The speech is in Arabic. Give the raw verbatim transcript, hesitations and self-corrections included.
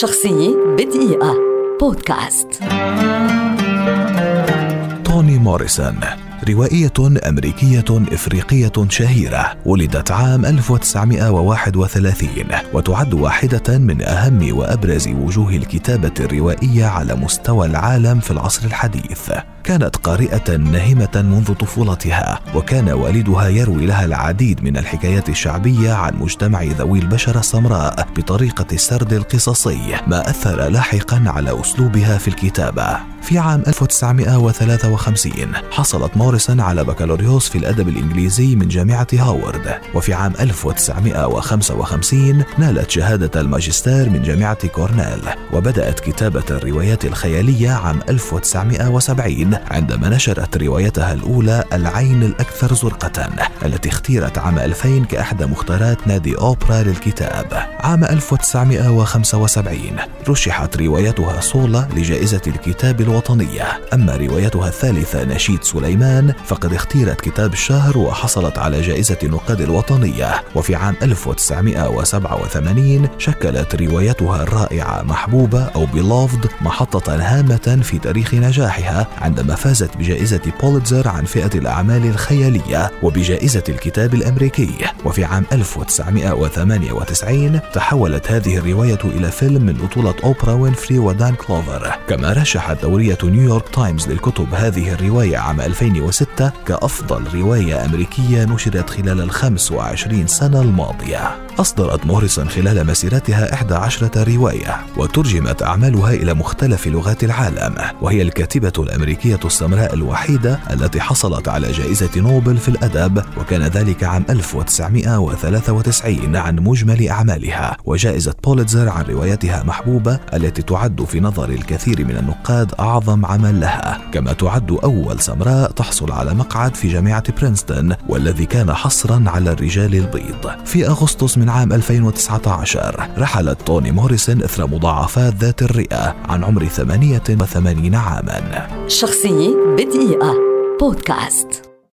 شخصية بدقيقة بودكاست. توني موريسون روائية أمريكية إفريقية شهيرة، ولدت عام ألف وتسعمائة وواحد وثلاثين، وتعد واحدة من أهم وأبرز وجوه الكتابة الروائية على مستوى العالم في العصر الحديث. كانت قارئة ناهمة منذ طفولتها، وكان والدها يروي لها العديد من الحكايات الشعبية عن مجتمع ذوي البشرة السمراء بطريقة السرد القصصي، ما أثر لاحقا على أسلوبها في الكتابة. في عام ألف وتسعمائة وثلاثة وخمسين حصلت موريسون على بكالوريوس في الأدب الإنجليزي من جامعة هاورد، وفي عام ألف وتسعمائة وخمسة وخمسين نالت شهادة الماجستير من جامعة كورنيل، وبدأت كتابة الروايات الخيالية عام ألف وتسعمائة وسبعين عندما نشرت روايتها الأولى العين الأكثر زرقة، التي اختيرت عام ألفين كأحدى مختارات نادي أوبرا للكتاب. عام ألف وتسعمائة وخمسة وسبعين رشحت روايتها سولا لجائزة الكتاب الوطنية. أما روايتها الثالثة نشيد سليمان فقد اختيرت كتاب الشهر وحصلت على جائزة النقاد الوطنية. وفي عام ألف وتسعمائة وسبعة وثمانين شكلت روايتها الرائعة محبوبة أو Beloved محطة هامة في تاريخ نجاحها، عندما فازت بجائزة بوليتزر عن فئة الأعمال الخيالية وبجائزة الكتاب الأمريكي. وفي عام ألف وتسعمائة وثمانية وتسعين تحولت هذه الرواية إلى فيلم من بطولة أوبرا وينفري ودان كلوفر. كما رشحت دورية نيويورك تايمز للكتب هذه الرواية عام ألفين وستة كأفضل رواية أمريكية نشرت خلال الخمس وعشرين سنة الماضية. أصدرت موريسون خلال مسيرتها إحدى عشرة رواية، وترجمت أعمالها إلى مختلف لغات العالم، وهي الكاتبة الأمريكية السمراء الوحيدة التي حصلت على جائزة نوبل في الأدب، وكان ذلك عام ألف وتسعمائة وثلاثة وتسعين عن مجمل أعمالها، وجائزة بوليتزر عن روايتها محبوبة التي تعد في نظر الكثير من النقاد أعظم عمل لها. كما تعد أول سمراء تحصل على مقعد في جامعة برينستون، والذي كان حصرا على الرجال البيض. في أغسطس من عام ألفين وتسعة عشر رحلت توني موريسون إثر مضاعفات ذات الرئة عن عمر ثمانية وثمانين عاما. شخصية بدقيقة بودكاست.